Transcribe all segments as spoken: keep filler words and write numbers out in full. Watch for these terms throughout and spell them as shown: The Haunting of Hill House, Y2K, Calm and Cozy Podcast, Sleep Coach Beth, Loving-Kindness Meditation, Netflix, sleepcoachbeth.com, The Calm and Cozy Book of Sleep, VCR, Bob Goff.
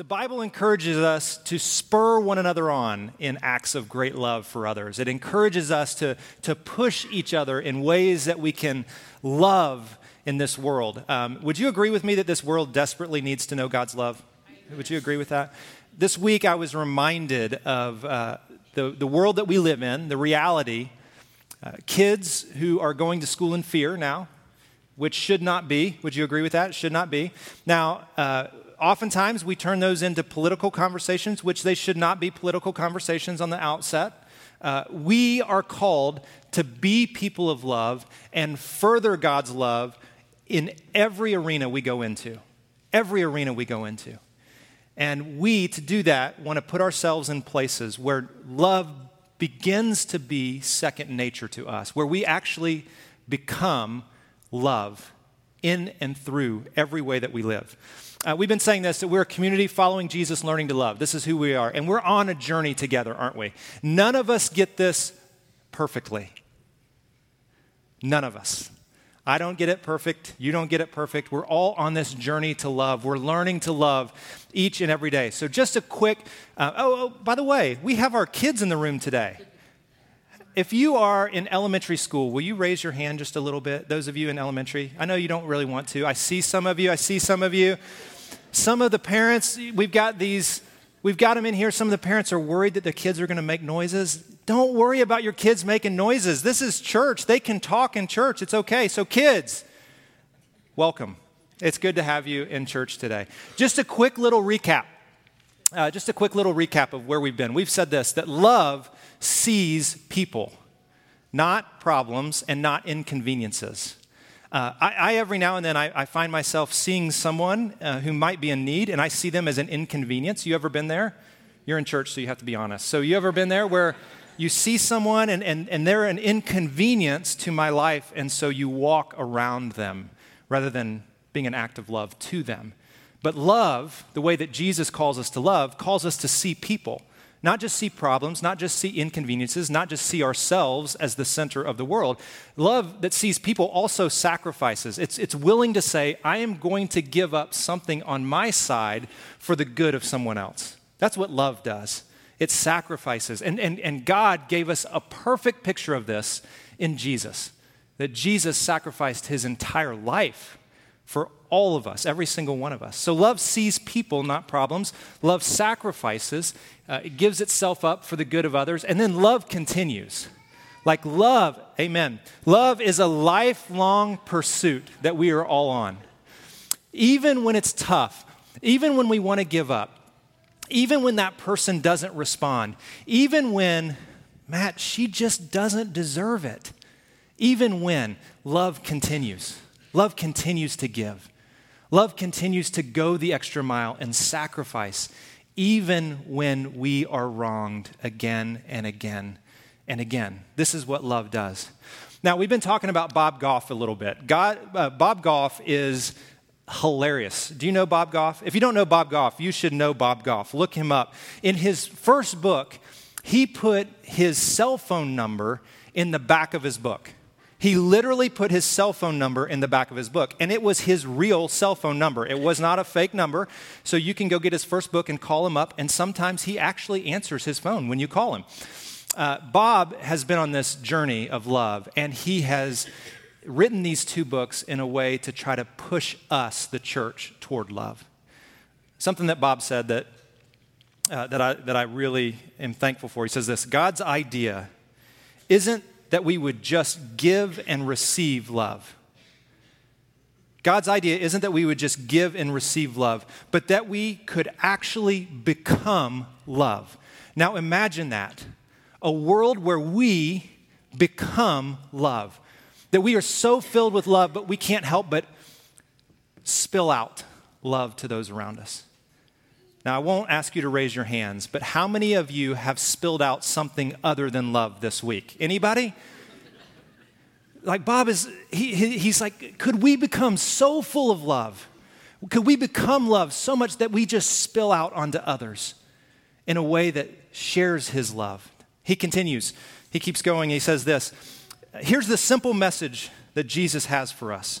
The Bible encourages us to spur one another on in acts of great love for others. It encourages us to, to push each other in ways that we can love in this world. Um, would you agree with me that this world desperately needs to know God's love? Would you agree with that? This week I was reminded of uh, the, the world that we live in, the reality. Uh, kids who are going to school in fear now, which should not be. Would you agree with that? It should not be. Now, uh, oftentimes, we turn those into political conversations, which they should not be political conversations on the outset. Uh, we are called to be people of love and further God's love in every arena we go into, every arena we go into. And we, to do that, want to put ourselves in places where love begins to be second nature to us, where we actually become love in and through every way that we live. Uh, we've been saying this, that we're a community following Jesus, learning to love. This is who we are. And we're on a journey together, aren't we? None of us get this perfectly. None of us. I don't get it perfect. You don't get it perfect. We're all on this journey to love. We're learning to love each and every day. So just a quick, uh, oh, oh, by the way, we have our kids in the room today. If you are in elementary school, will you raise your hand just a little bit? Those of you in elementary, I know you don't really want to. I see some of you. I see some of you. Some of the parents, we've got these, we've got them in here. Some of the parents are worried that the kids are going to make noises. Don't worry about your kids making noises. This is church. They can talk in church. It's okay. So kids, welcome. It's good to have you in church today. Just a quick little recap. Uh, just a quick little recap of where we've been. We've said this, that love sees people, not problems and not inconveniences. Uh, I, I every now and then I, I find myself seeing someone uh, who might be in need, and I see them as an inconvenience. You ever been there? You're in church, so you have to be honest. So you ever been there where you see someone and, and, and they're an inconvenience to my life, and so you walk around them rather than being an act of love to them? But love, the way that Jesus calls us to love, calls us to see people, not just see problems, not just see inconveniences, not just see ourselves as the center of the world. Love that sees people also sacrifices. It's, it's willing to say, I am going to give up something on my side for the good of someone else. That's what love does. It sacrifices. And, and, and God gave us a perfect picture of this in Jesus, that Jesus sacrificed his entire life for all of us, every single one of us. So love sees people, not problems. Love sacrifices. Uh, it gives itself up for the good of others. And then love continues. Like love, amen. Love is a lifelong pursuit that we are all on. Even when it's tough, even when we want to give up, even when that person doesn't respond, even when, Matt, she just doesn't deserve it, even when love continues. Love continues to give. Love continues to go the extra mile and sacrifice, even when we are wronged again and again and again. This is what love does. Now, we've been talking about Bob Goff a little bit. God, uh, Bob Goff is hilarious. Do you know Bob Goff? If you don't know Bob Goff, you should know Bob Goff. Look him up. In his first book, he put his cell phone number in the back of his book. He literally put his cell phone number in the back of his book, and it was his real cell phone number. It was not a fake number, so you can go get his first book and call him up, and sometimes he actually answers his phone when you call him. Uh, Bob has been on this journey of love, and he has written these two books in a way to try to push us, the church, toward love. Something that Bob said that, uh, that, I, that I really am thankful for. He says this, God's idea isn't that we would just give and receive love. God's idea isn't that we would just give and receive love, but that we could actually become love. Now imagine that, a world where we become love, that we are so filled with love, but we can't help but spill out love to those around us. Now, I won't ask you to raise your hands, but how many of you have spilled out something other than love this week? Anybody? Like Bob is, he, he he's like, could we become so full of love? Could we become love so much that we just spill out onto others in a way that shares his love? He continues. He keeps going. He says this. Here's the simple message that Jesus has for us.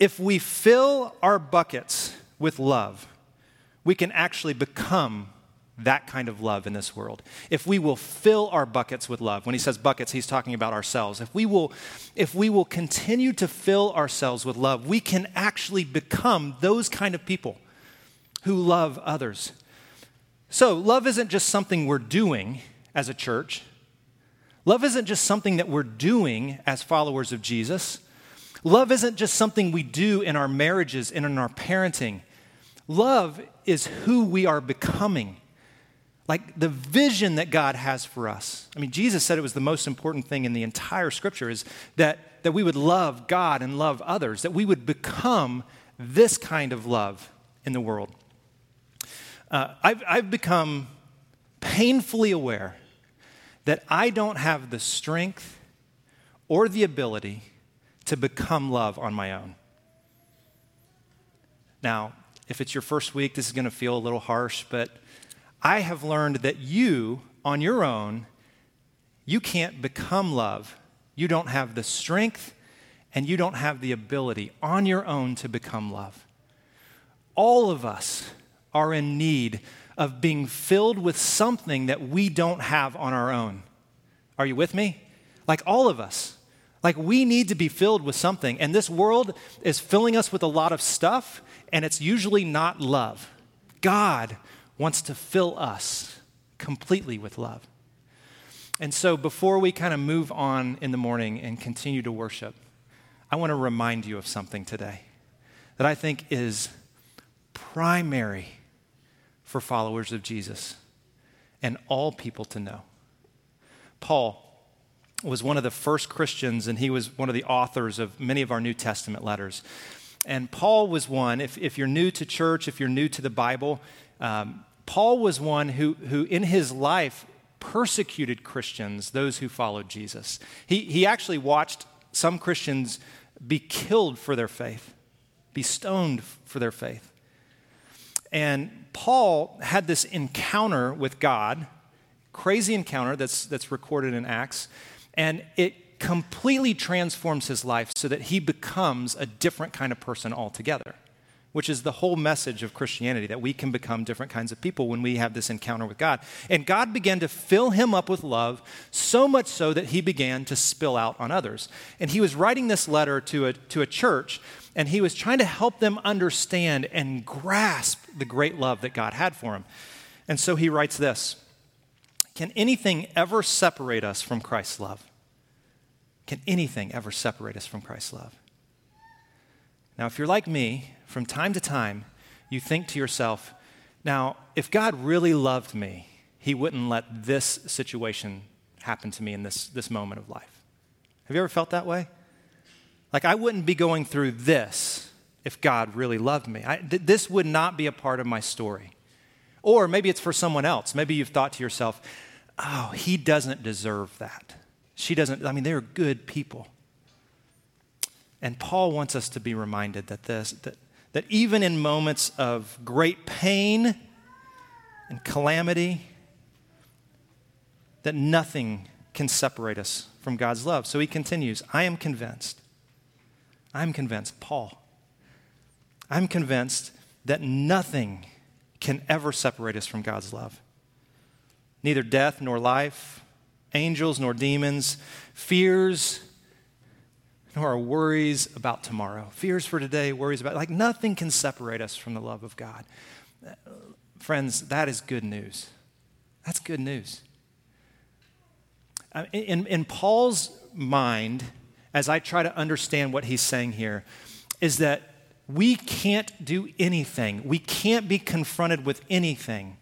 If we fill our buckets with love, we can actually become that kind of love in this world. If we will fill our buckets with love, when he says buckets, he's talking about ourselves. If we will, if we will continue to fill ourselves with love, we can actually become those kind of people who love others. So love isn't just something we're doing as a church. Love isn't just something that we're doing as followers of Jesus. Love isn't just something we do in our marriages and in our parenting. Love is who we are becoming. Like the vision that God has for us. I mean, Jesus said it was the most important thing in the entire scripture is that, that we would love God and love others, that we would become this kind of love in the world. Uh, I've, I've become painfully aware that I don't have the strength or the ability to become love on my own. Now, if it's your first week, this is going to feel a little harsh, but I have learned that you, on your own, you can't become love. You don't have the strength and you don't have the ability on your own to become love. All of us are in need of being filled with something that we don't have on our own. Are you with me? Like all of us. Like we need to be filled with something. And this world is filling us with a lot of stuff, and it's usually not love. God wants to fill us completely with love. And so before we kind of move on in the morning and continue to worship, I want to remind you of something today that I think is primary for followers of Jesus and all people to know. Paul was one of the first Christians, and he was one of the authors of many of our New Testament letters. And Paul was one, if, if you're new to church, if you're new to the Bible, Um, Paul was one who, who in his life persecuted Christians, those who followed Jesus. He, he actually watched some Christians be killed for their faith, be stoned for their faith. And Paul had this encounter with God, crazy encounter that's, that's recorded in Acts, and it completely transforms his life so that he becomes a different kind of person altogether, which is the whole message of Christianity, that we can become different kinds of people when we have this encounter with God. And God began to fill him up with love, so much so that he began to spill out on others. And he was writing this letter to a, to a church, and he was trying to help them understand and grasp the great love that God had for him. And so he writes this: "Can anything ever separate us from Christ's love? Can anything ever separate us from Christ's love?" Now, if you're like me, from time to time, you think to yourself, now, if God really loved me, he wouldn't let this situation happen to me in this, this moment of life. Have you ever felt that way? Like, I wouldn't be going through this if God really loved me. I, th- this would not be a part of my story. Or maybe it's for someone else. Maybe you've thought to yourself, oh, he doesn't deserve that. She doesn't, I mean, they're good people. And Paul wants us to be reminded that this, that, that even in moments of great pain and calamity, that nothing can separate us from God's love. So he continues, I am convinced, I'm convinced, Paul, I'm convinced that nothing can ever separate us from God's love. Neither death nor life, angels nor demons, fears nor our worries about tomorrow. Fears for today, worries about, like nothing can separate us from the love of God. Friends, that is good news. That's good news. In, in Paul's mind, as I try to understand what he's saying here, is that we can't do anything. We can't be confronted with anything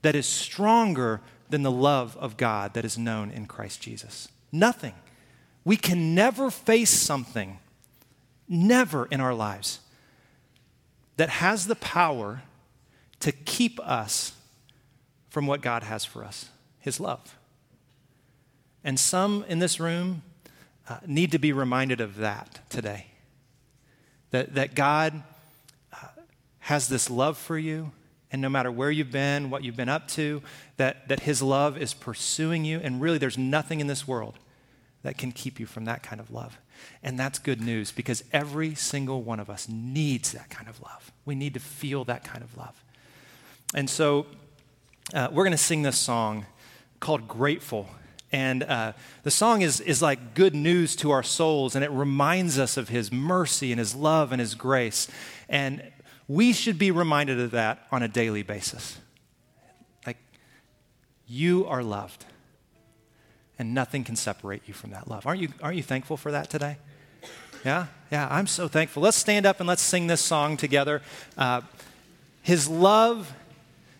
that is stronger than the love of God that is known in Christ Jesus. Nothing. We can never face something, never in our lives, that has the power to keep us from what God has for us, his love. And some in this room uh, need to be reminded of that today, that, that God uh, has this love for you, and no matter where you've been, what you've been up to, that, that his love is pursuing you, and really there's nothing in this world that can keep you from that kind of love. And that's good news, because every single one of us needs that kind of love. We need to feel that kind of love. And so uh, we're going to sing this song called Grateful. And uh, the song is is like good news to our souls, and it reminds us of his mercy and his love and his grace. And we should be reminded of that on a daily basis. Like, you are loved, and nothing can separate you from that love. Aren't you, aren't you thankful for that today? Yeah? Yeah, I'm so thankful. Let's stand up and let's sing this song together. Uh, his love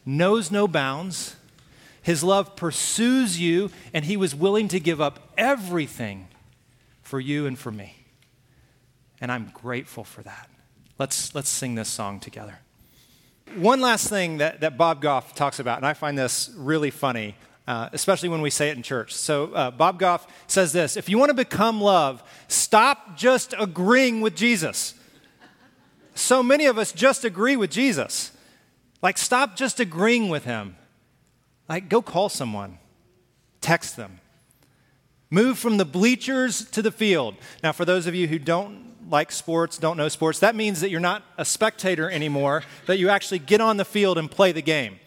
knows no bounds. His love pursues you, and he was willing to give up everything for you and for me. And I'm grateful for that. Let's let's sing this song together. One last thing that, that Bob Goff talks about, and I find this really funny, uh, especially when we say it in church. So uh, Bob Goff says this: if you want to become love, stop just agreeing with Jesus. So many of us just agree with Jesus. Like, stop just agreeing with him. Like, go call someone, text them, move from the bleachers to the field. Now, for those of you who don't like sports, don't know sports, that means that you're not a spectator anymore, that you actually get on the field and play the game.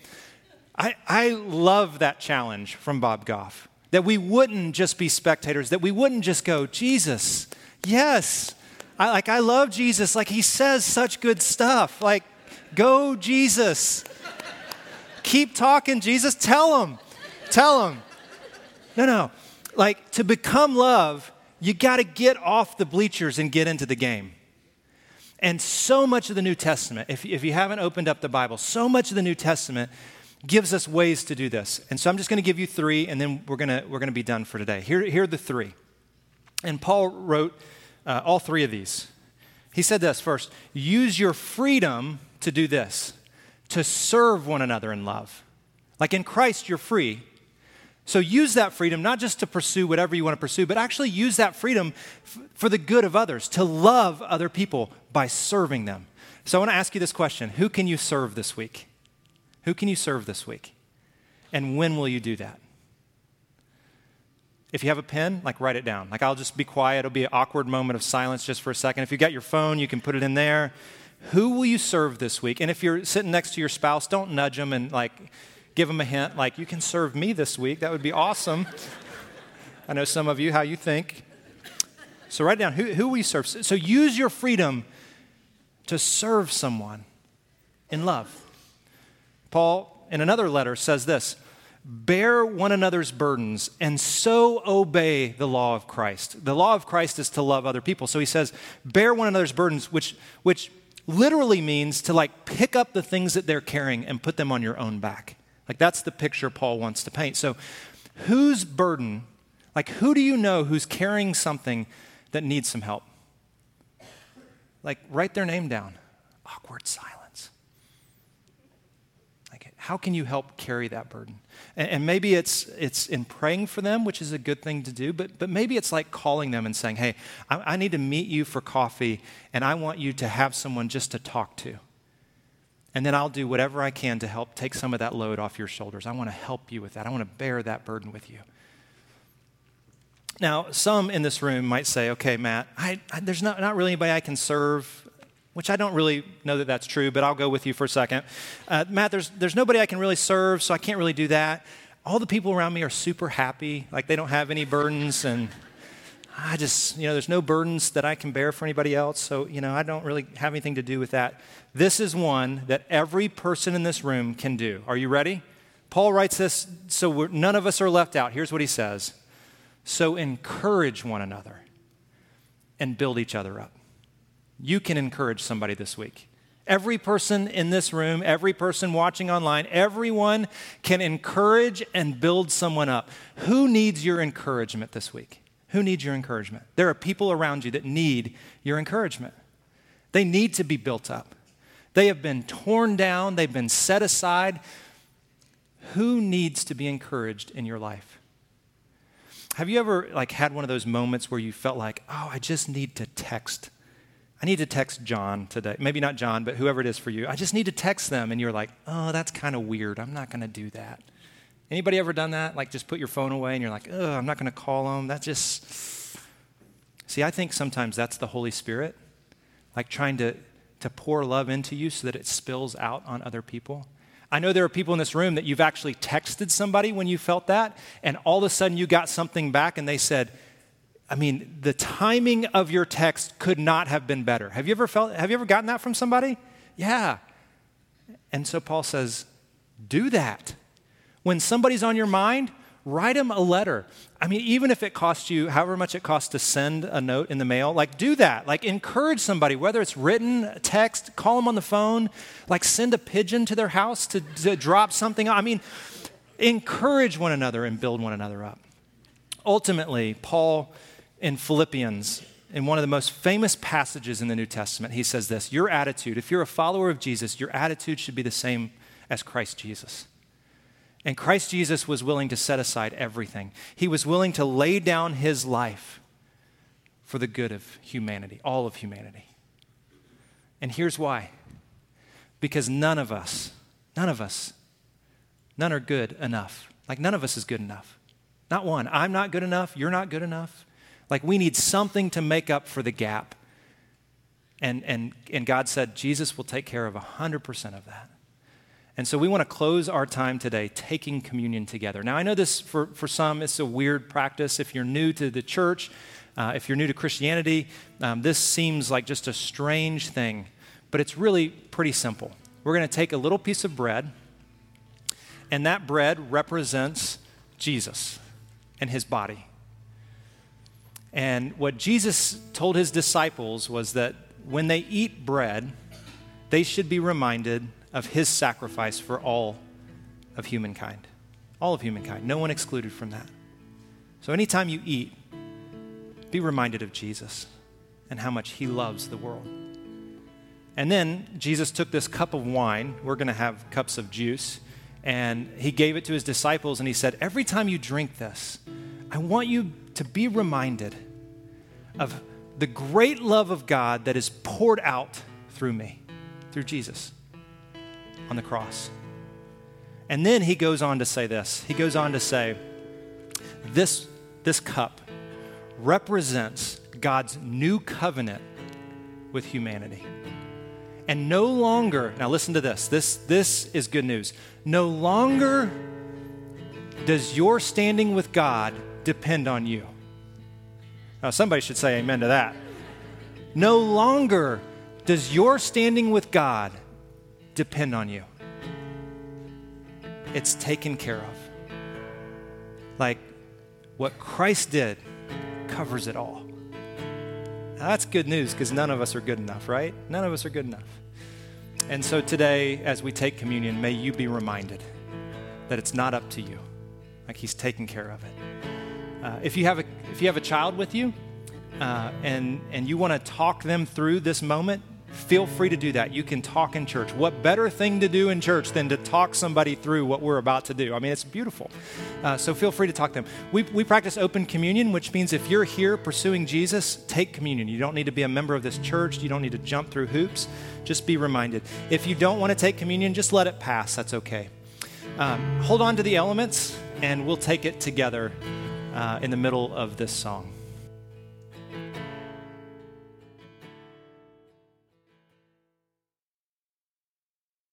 I, I love that challenge from Bob Goff, that we wouldn't just be spectators, that we wouldn't just go, Jesus, yes, I, like, I love Jesus. Like, he says such good stuff. Like, go, Jesus. Keep talking, Jesus. Tell him. Tell him. No, no. Like, to become love, you got to get off the bleachers and get into the game. And so much of the New Testament, if, if you haven't opened up the Bible, so much of the New Testament gives us ways to do this. And so I'm just going to give you three, and then we're going to we're going to be done for today. Here, here are the three. And Paul wrote uh, all three of these. He said this first: use your freedom to do this, to serve one another in love. Like, in Christ, you're free. So use that freedom, not just to pursue whatever you want to pursue, but actually use that freedom f- for the good of others, to love other people by serving them. So I want to ask you this question: who can you serve this week? Who can you serve this week? And when will you do that? If you have a pen, like, write it down. Like, I'll just be quiet. It'll be an awkward moment of silence just for a second. If you've got your phone, you can put it in there. Who will you serve this week? And if you're sitting next to your spouse, don't nudge them and, like, give them a hint, like, you can serve me this week. That would be awesome. I know some of you, how you think. So write down, who, who will you serve? So use your freedom to serve someone in love. Paul, in another letter, says this: bear one another's burdens and so obey the law of Christ. The law of Christ is to love other people. So he says, bear one another's burdens, which which literally means to, like, pick up the things that they're carrying and put them on your own back. Like, that's the picture Paul wants to paint. So whose burden, like, who do you know who's carrying something that needs some help? Like, write their name down. Awkward silence. Like, how can you help carry that burden? And, and maybe it's it's in praying for them, which is a good thing to do, but, but maybe it's like calling them and saying, hey, I, I need to meet you for coffee, and I want you to have someone just to talk to. And then I'll do whatever I can to help take some of that load off your shoulders. I want to help you with that. I want to bear that burden with you. Now, some in this room might say, okay, Matt, I, I, there's not, not really anybody I can serve, which I don't really know that that's true, but I'll go with you for a second. Uh, Matt, there's, there's nobody I can really serve, so I can't really do that. All the people around me are super happy, like they don't have any burdens, and I just, you know, there's no burdens that I can bear for anybody else, so, you know, I don't really have anything to do with that. This is one that every person in this room can do. Are you ready? Paul writes this, so we're, none of us are left out. Here's what he says: so encourage one another and build each other up. You can encourage somebody this week. Every person in this room, every person watching online, everyone can encourage and build someone up. Who needs your encouragement this week? Who needs your encouragement? There are people around you that need your encouragement. They need to be built up. They have been torn down. They've been set aside. Who needs to be encouraged in your life? Have you ever, like, had one of those moments where you felt like, oh, I just need to text. I need to text John today. Maybe not John, but whoever it is for you. I just need to text them. And you're like, oh, that's kind of weird. I'm not going to do that. Anybody ever done that? Like, just put your phone away and you're like, oh, I'm not going to call them. That's just... See, I think sometimes that's the Holy Spirit, like, trying to, to pour love into you so that it spills out on other people. I know there are people in this room that you've actually texted somebody when you felt that, and all of a sudden you got something back and they said, I mean, the timing of your text could not have been better. Have you ever felt, have you ever gotten that from somebody? Yeah. And so Paul says, do that. When somebody's on your mind, write them a letter. I mean, even if it costs you however much it costs to send a note in the mail, like do that. Like encourage somebody, whether it's written, text, call them on the phone, like send a pigeon to their house to, to drop something. I mean, encourage one another and build one another up. Ultimately, Paul in Philippians, in one of the most famous passages in the New Testament, he says this, your attitude, if you're a follower of Jesus, your attitude should be the same as Christ Jesus. And Christ Jesus was willing to set aside everything. He was willing to lay down his life for the good of humanity, all of humanity. And here's why. Because none of us, none of us, none are good enough. Like none of us is good enough. Not one. I'm not good enough. You're not good enough. Like we need something to make up for the gap. And, and, and God said, Jesus will take care of one hundred percent of that. And so we want to close our time today taking communion together. Now, I know this, for, for some, it's a weird practice. If you're new to the church, uh, if you're new to Christianity, um, this seems like just a strange thing, but it's really pretty simple. We're going to take a little piece of bread, and that bread represents Jesus and his body. And what Jesus told his disciples was that when they eat bread, they should be reminded of his sacrifice for all of humankind. All of humankind, no one excluded from that. So anytime you eat, be reminded of Jesus and how much he loves the world. And then Jesus took this cup of wine, we're gonna have cups of juice, and he gave it to his disciples and he said, every time you drink this, I want you to be reminded of the great love of God that is poured out through me, through Jesus. On the cross. And then he goes on to say this. He goes on to say, this, this cup represents God's new covenant with humanity. And no longer, now listen to this, this, this is good news. No longer does your standing with God depend on you. Now somebody should say amen to that. No longer does your standing with God depend on you. It's taken care of. Like what Christ did covers it all. Now that's good news because none of us are good enough, right? None of us are good enough. And so today, as we take communion, may you be reminded that it's not up to you. Like he's taken care of it. Uh, if you have a if you have a child with you, uh, and and you want to talk them through this moment, feel free to do that. You can talk in church. What better thing to do in church than to talk somebody through what we're about to do? I mean, it's beautiful. Uh, so feel free to talk to them. We, we practice open communion, which means if you're here pursuing Jesus, take communion. You don't need to be a member of this church. You don't need to jump through hoops. Just be reminded. If you don't want to take communion, just let it pass. That's okay. Um, hold on to the elements, and we'll take it together uh, in the middle of this song.